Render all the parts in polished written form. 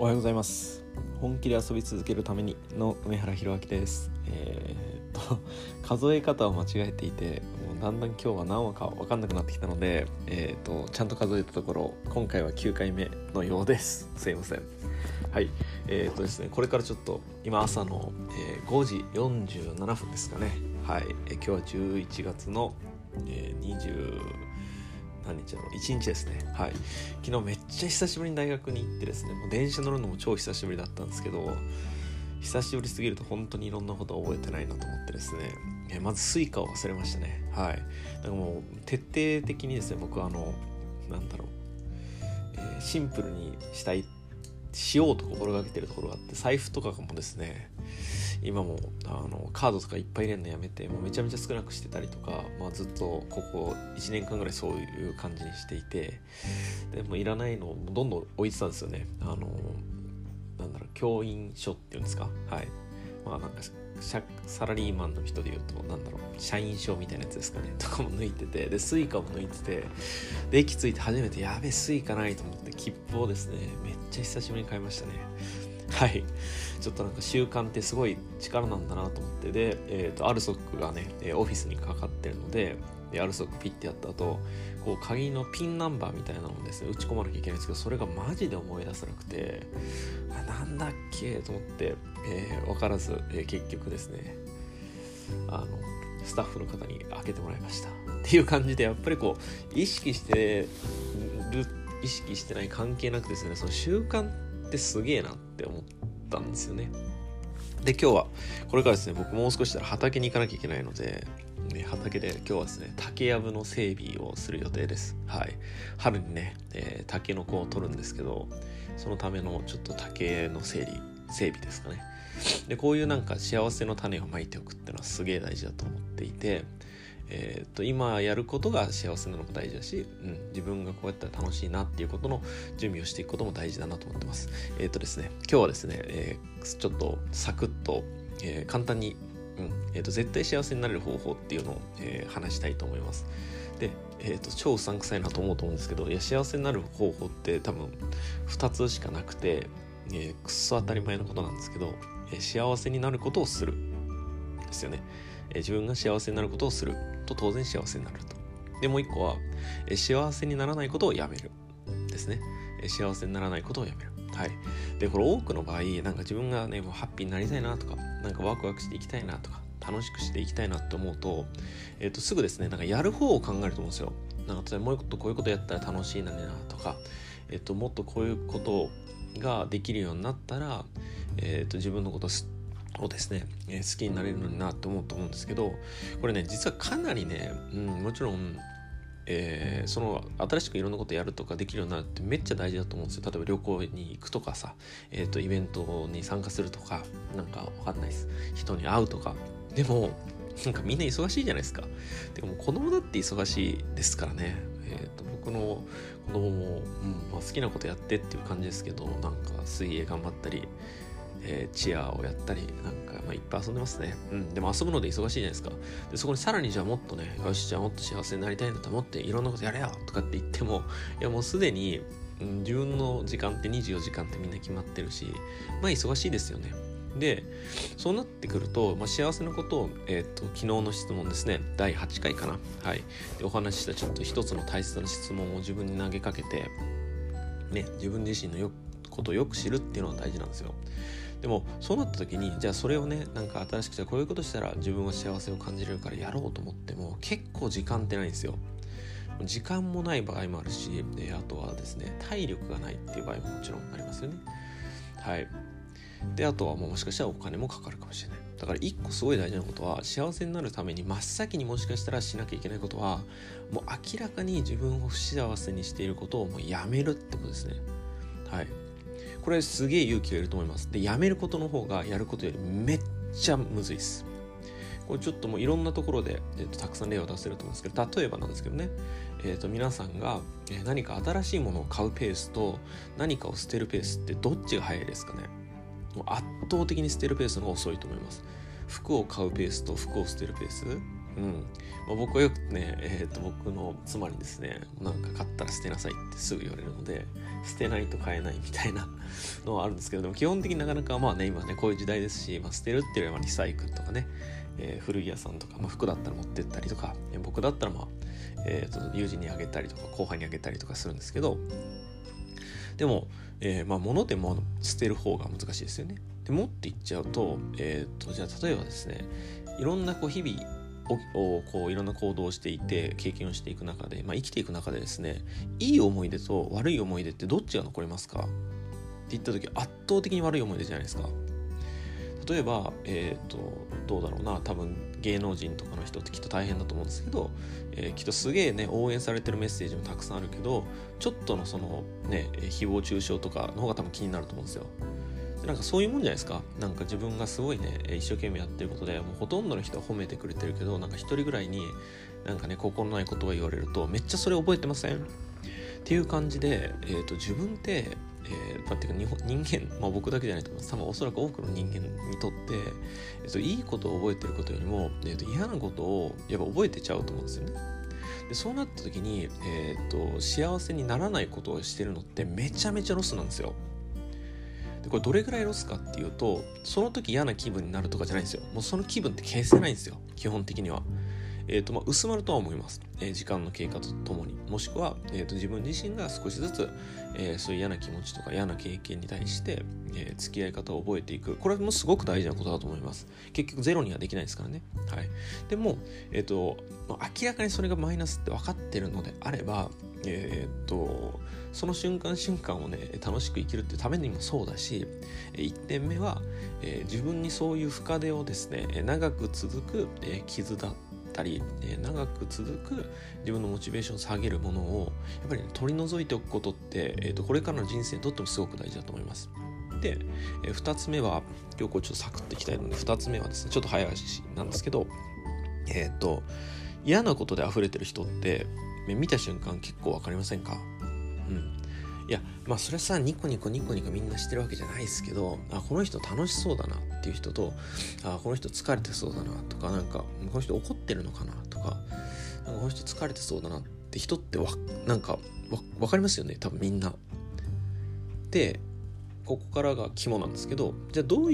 おはようございます。本気で遊び続けるためにの梅原ひろあきです。数え方を間違えていて、もうだんだん今日は何話か分かんなくなってきたので、ちゃんと数えたところ今回は9回目のようです。すいません。はい、ですね、これからちょっと今朝の、5時47分ですかね。はい、今日は11月の、1日ですね。はい、昨日めっちゃ久しぶりに大学に行ってですね、もう電車乗るのも超久しぶりだったんですけど、久しぶりすぎると本当にいろんなことを覚えてないなと思ってですね、まずスイカを忘れましたね。はい、だからもう徹底的にですね、僕はシンプルにしようと心がけてるところがあって、財布とかもですね、今もカードとかいっぱい入れるのやめて、もうめちゃめちゃ少なくしてたりとか、ずっとここ1年間ぐらいそういう感じにしていて、でもいらないのをどんどん置いてたんですよね。教員証っていうんですか。はい、サラリーマンの人でいうと社員証みたいなやつですかね、とかも抜いてて、でスイカも抜いてて、で駅着いて初めてやべえスイカないと思って切符をですね、めっちゃ久しぶりに買いましたね。はい、ちょっと習慣ってすごい力なんだなと思って、で、アルソックがねオフィスにかかってるので、アルソックピッてやった後、こう鍵のピンナンバーみたいなのをですね打ち込まなきゃいけないんですけど、それがマジで思い出せなくて、なんだっけと思って、分からず、結局ですねスタッフの方に開けてもらいましたっていう感じで、やっぱりこう意識してない関係なくですね、その習慣ってすげえなって思ったんですよね。で、今日はこれからですね、僕もう少ししたら畑に行かなきゃいけないので、畑で今日はですね竹やぶの整備をする予定です。はい、春にね、竹の子を取るんですけど、そのためのちょっと竹の整備ですかね。で、こういう幸せの種をまいておくっていうのはすげえ大事だと思っていて、今やることが幸せなのも大事だし、自分がこうやったら楽しいなっていうことの準備をしていくことも大事だなと思ってます。ですね、今日はですね、ちょっとサクッと、簡単に絶対幸せになれる方法っていうのを、話したいと思います。で、超うさんくさいなと思うと思うんですけど、幸せになる方法って多分2つしかなくて、くっそ当たり前のことなんですけど、幸せになることをするですよね。自分が幸せになることをすると当然幸せになると。で、もう一個は、幸せにならないことをやめるですね。幸せにならないことをやめる。はい、で、これ多くの場合自分がねもうハッピーになりたいなとか、ワクワクしていきたいなとか、楽しくしていきたいなと思うと、すぐですねやる方を考えると思うんですよ。例えばもう一個こういうことやったら楽しいなねなとか、もっとこういうことができるようになったら、自分のことをですね好きになれるのになと思うと思うんですけど、これね実はかなりね、もちろん新しくいろんなことやるとかできるようになるってめっちゃ大事だと思うんですよ。例えば旅行に行くとかさ、イベントに参加するとか、わかんないです、人に会うとか。でもみんな忙しいじゃないですか。でも子供だって忙しいですからね。僕の子供も、好きなことやってっていう感じですけど、水泳頑張ったり、チアをやったり、いっぱい遊んでますね。でも遊ぶので忙しいじゃないですか。で、そこにさらにじゃあもっとね、よしじゃあもっと幸せになりたいんだと思っていろんなことやれよとかって言っても、いやもうすでに、自分の時間って24時間ってみんな決まってるし、忙しいですよね。で、そうなってくると、幸せなことを、昨日の質問ですね、第8回かな。はい。で、お話ししたちょっと一つの大切な質問を自分に投げかけて、自分自身のことをよく知るっていうのが大事なんですよ。でもそうなった時に、じゃあそれをね新しくこういうことしたら自分は幸せを感じれるからやろうと思っても、結構時間ってないんですよ。時間もない場合もあるし、あとはですね体力がないっていう場合ももちろんありますよね。はい。で、あとはもしかしたらお金もかかるかもしれない。だから一個すごい大事なことは、幸せになるために真っ先にもしかしたらしなきゃいけないことは、もう明らかに自分を不幸せにしていることをもうやめるってことですね。はい。これすげえ勇気がいると思います。で、やめることの方がやることよりめっちゃむずいです。これちょっともういろんなところで、たくさん例を出せると思うんですけど、例えばなんですけどね、皆さんが何か新しいものを買うペースと何かを捨てるペースってどっちが早いですかね。もう圧倒的に捨てるペースの方が遅いと思います。服を買うペースと服を捨てるペース、まあ、僕はよくね、僕の妻にですね、なんか買ったら捨てなさいってすぐ言われるので、捨てないと買えないみたいなのはあるんですけど、でも基本的になかなかまあね、今ねこういう時代ですし、まあ、捨てるっていうよりはリサイクルとかね、古着屋さんとか、まあ、服だったら持ってったりとか、僕だったらまあ、友人にあげたりとか後輩にあげたりとかするんですけど、でも、まあ、物でも捨てる方が難しいですよね。で持っていっちゃうと、じゃあ例えばですね、いろんなこう日々をこういろんな行動をしていて経験をしていく中で、まあ、生きていく中でですね、いい思い出と悪い思い出ってどっちが残りますかって言った時、圧倒的に悪い思い出じゃないですか。例えば、どうだろうな、多分芸能人とかの人ってきっと大変だと思うんですけど、きっとすげえね応援されてるメッセージもたくさんあるけど、ちょっとのそのね誹謗中傷とかの方が多分気になると思うんですよ。なんかそういうもんじゃないですか。なんか自分がすごいね一生懸命やってることで、もうほとんどの人は褒めてくれてるけど、なんか一人ぐらいになんかね心ない言葉言われると、めっちゃそれ覚えてませんっていう感じで、自分って、っていうか人間、まあ、僕だけじゃないと思います。多分おそらく多くの人間にとって、いいことを覚えてることよりも、嫌なことをやっぱ覚えてちゃうと思うんですよね。でそうなった時に、幸せにならないことをしてるのってめちゃめちゃロスなんですよ。でこれどれぐらいロスかっていうと、その時嫌な気分になるとかじゃないんですよ。もうその気分って消せないんですよ、基本的には。まあ、薄まるとは思います、時間の経過とともに、もしくは、自分自身が少しずつ、そういう嫌な気持ちとか嫌な経験に対して、付き合い方を覚えていく。これもすごく大事なことだと思います。結局ゼロにはできないですからね、はい、でも、明らかにそれがマイナスって分かってるのであれば、その瞬間瞬間をね楽しく生きるっていうためにもそうだし、1点目は、自分にそういう深手をですね、長く続く、傷だったり、長く続く自分のモチベーションを下げるものをやっぱり、ね、取り除いておくことって、これからの人生にとってもすごく大事だと思います。で、2つ目は、今日こうちょっとサクッといきたいので、2つ目はですね、ちょっと早い話なんですけど、嫌なことで溢れてる人って見た瞬間結構わかりませんか？いや、まあそれさ、ニコニコみんなしてるわけじゃないですけど、あ、この人楽しそうだなっていう人と、あ、この人疲れてそうだなとか、なんかこの人怒ってるのかなとか、なんかこの人疲れてそうだなって人ってわかりますよね、多分みんな。でここからが肝なんですけど、じゃあどっ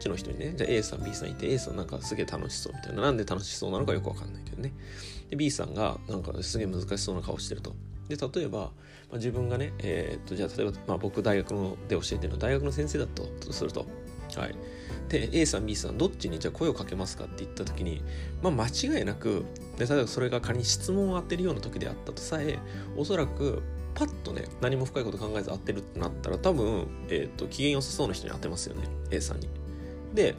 ちの人にね、じゃあ A さん B さんいて、 A さんなんかすげえ楽しそうみたいな、なんで楽しそうなのかよくわかんないけどね。で B さんがなんかすげえ難しそうな顔してると。で例えば、まあ、自分がね、じゃあ例えば、まあ、僕大学で教えてるの大学の先生だとすると、はい、で A さん B さんどっちにじゃあ声をかけますかって言った時に、まあ、間違いなくで、例えばそれが仮に質問を当てるような時であったとさえ、おそらくパッとね何も深いこと考えず当てるってなったら、多分、機嫌良さそうな人に当てますよね、 A さんに。で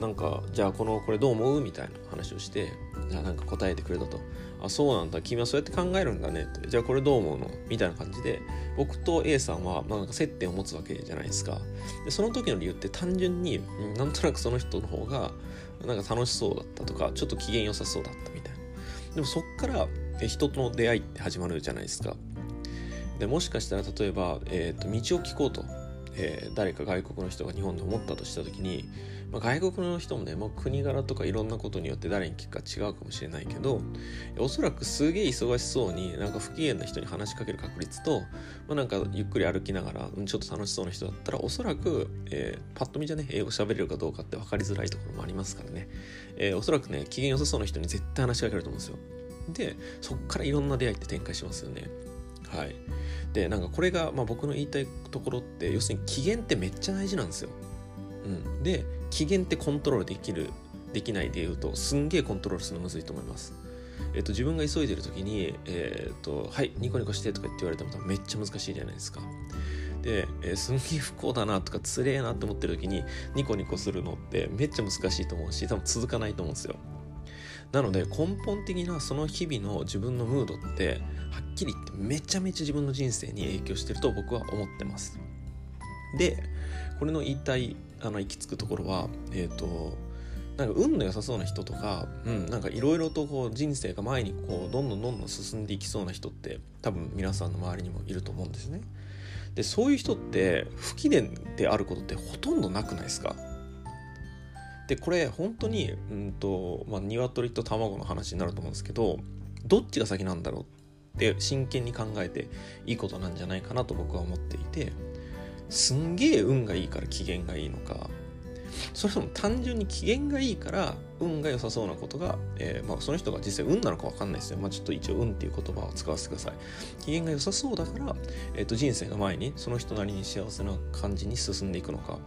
なんかじゃあこれどう思うみたいな話をして、じゃあなんか答えてくれたと、あ、そうなんだ、君はそうやって考えるんだねって、じゃあこれどう思うのみたいな感じで、僕と A さんはまあなんか接点を持つわけじゃないですか。でその時の理由って単純になんとなくその人の方がなんか楽しそうだったとか、ちょっと機嫌良さそうだったみたいな。でもそっから人との出会いって始まるじゃないですか。でもしかしたら例えば、道を聞こうと、誰か外国の人が日本で思ったとした時に、まあ、外国の人もね、もう国柄とかいろんなことによって誰に聞くか違うかもしれないけど、おそらくすげえ忙しそうになんか不機嫌な人に話しかける確率と、まあ、なんかゆっくり歩きながら、ちょっと楽しそうな人だったら、おそらく、パッと見じゃね英語喋れるかどうかって分かりづらいところもありますからね、おそらくね機嫌良さそうな人に絶対話しかけると思うんですよ。でそっからいろんな出会いって展開しますよね。はい、でなんかこれが、まあ、僕の言いたいところって、要するに機嫌ってめっちゃ大事なんですよ、で機嫌ってコントロールできないでいうと、すんげえコントロールするのむずいと思います。自分が急いでる時にはいニコニコしてとか言って言われても多分めっちゃ難しいじゃないですか。で、すんげえ不幸だなとかつれえなって思ってる時にニコニコするのってめっちゃ難しいと思うし、多分続かないと思うんですよ。なので根本的なその日々の自分のムードってはっきり言ってめちゃめちゃ自分の人生に影響してると僕は思ってます。でこれの行き着くところは、なんか運の良さそうな人とか、なんかいろいろとこう人生が前にこうどんどん進んでいきそうな人って多分皆さんの周りにもいると思うんですね。でそういう人って不機嫌であることってほとんどなくないですか？でこれ本当に鶏と卵の話になると思うんですけど、どっちが先なんだろうって真剣に考えていいことなんじゃないかなと僕は思っていて、すんげえ運がいいから機嫌がいいのか、それとも単純に機嫌がいいから運が良さそうなことが、その人が実際運なのか分かんないですよ、ちょっと一応運っていう言葉を使わせてください。機嫌が良さそうだから、人生が前にその人なりに幸せな感じに進んでいくのか、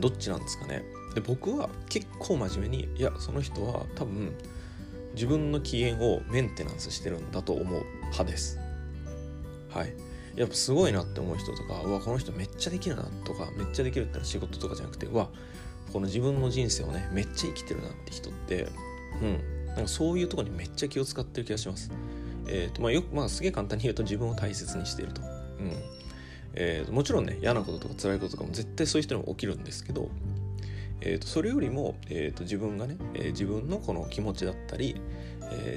どっちなんですかね。で僕は結構真面目に、いやその人は多分自分の機嫌をメンテナンスしてるんだと思う派です。はい、やっぱすごいなって思う人とか、うわこの人めっちゃできるなとか、めっちゃできるってのは仕事とかじゃなくて、うわこの自分の人生をねめっちゃ生きてるなって人って、なんかそういうところにめっちゃ気を使ってる気がします。すげえ簡単に言うと自分を大切にしていると、もちろんね嫌なこととか辛いこととかも絶対そういう人にも起きるんですけど、それよりも、自分がね、自分のこの気持ちだったり、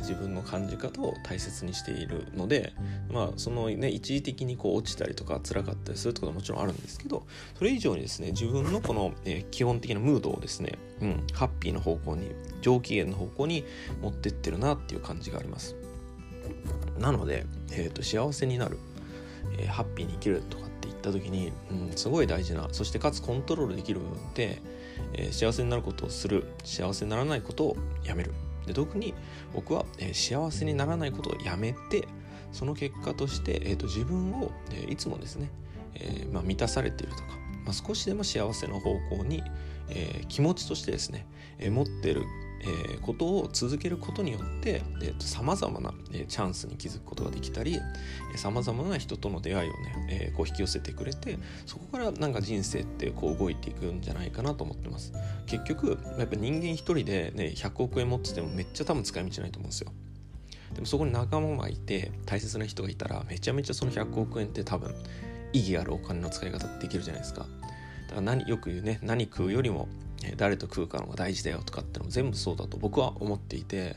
自分の感じ方を大切にしているので、そのね一時的にこう落ちたりとか辛かったりするってことはもちろんあるんですけど、それ以上にですね自分のこの、基本的なムードをですね、ハッピーの方向に、上機嫌の方向に持ってってるなっていう感じがあります。なので、幸せになる、ハッピーに生きるとかっていった時に、すごい大事な、そしてかつコントロールできる部分って、幸せになることをする、幸せにならないことをやめる。で特に僕は、幸せにならないことをやめて、その結果として、自分を、いつもですね、満たされているとか、少しでも幸せの方向に、気持ちとしてですね、持っていることを続けることによって、様々な、チャンスに気づくことができたり、様々な人との出会いをね、引き寄せてくれて、そこからなんか人生ってこう動いていくんじゃないかなと思ってます。結局やっぱ人間一人で、100億円持っててもめっちゃ多分使い道ないと思うんですよ。でもそこに仲間がいて大切な人がいたら、めちゃめちゃその100億円って多分意義あるお金の使い方できるじゃないですか。だからよく言うね、何食うよりも誰と食うかのが大事だよとかってのも全部そうだと僕は思っていて、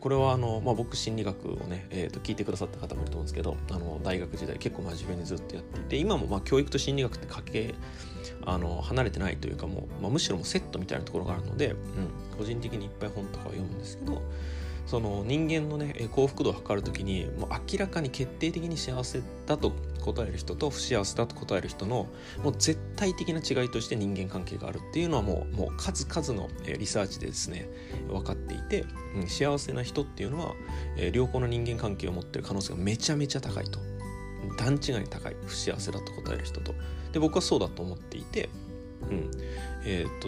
これは僕心理学をね、聞いてくださった方もいると思うんですけど、大学時代結構真面目にずっとやっていて、今も教育と心理学って離れてないというか、むしろもうセットみたいなところがあるので、個人的にいっぱい本とかは読むんですけど、その人間のね幸福度を測るときに、もう明らかに決定的に幸せだと答える人と不幸せだと答える人のもう絶対的な違いとして人間関係があるっていうのはもう数々のリサーチでですね分かっていて、幸せな人っていうのは良好な人間関係を持ってる可能性がめちゃめちゃ高いと、段違いに高い、不幸せだと答える人と。で僕はそうだと思っていて、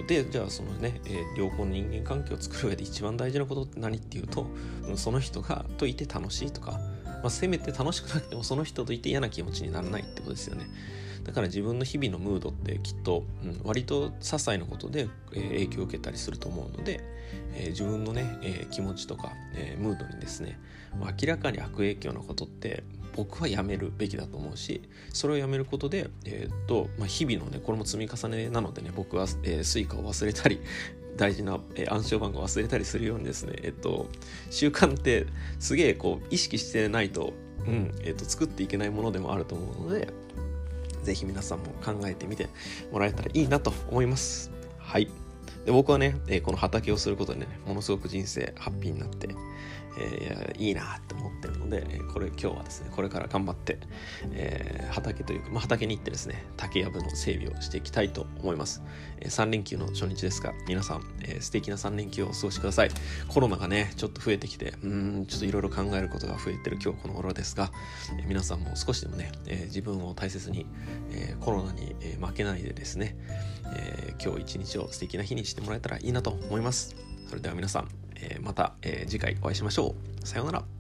でじゃあそのね、良好な人間関係を作る上で一番大事なことって何っていうと、その人がといて楽しいとか、せめて楽しくなくてもその人といて嫌な気持ちにならないってことですよね。だから自分の日々のムードってきっと、割と些細なことで、影響を受けたりすると思うので、自分のね、気持ちとか、ムードにですね明らかに悪影響のことって僕はやめるべきだと思うし、それをやめることで、日々のねこれも積み重ねなのでね、僕は、スイカを忘れたり大事な、暗証番号を忘れたりするようにですね、習慣ってすげえこう意識してないと、作っていけないものでもあると思うので、ぜひ皆さんも考えてみてもらえたらいいなと思います。はい、で僕はね、この畑をすることでねものすごく人生ハッピーになって、いいなって思ってるので、今日はですねこれから頑張って、畑というか、畑に行ってですね竹やぶの整備をしていきたいと思います。3連休の初日ですが、皆さん、素敵な3連休をお過ごしください。コロナがねちょっと増えてきて、ちょっといろいろ考えることが増えてる今日この頃ですが、皆さんも少しでもね、自分を大切に、コロナに負けないでですね、今日一日を素敵な日にしてもらえたらいいなと思います。それでは皆さん、また次回お会いしましょう。さようなら。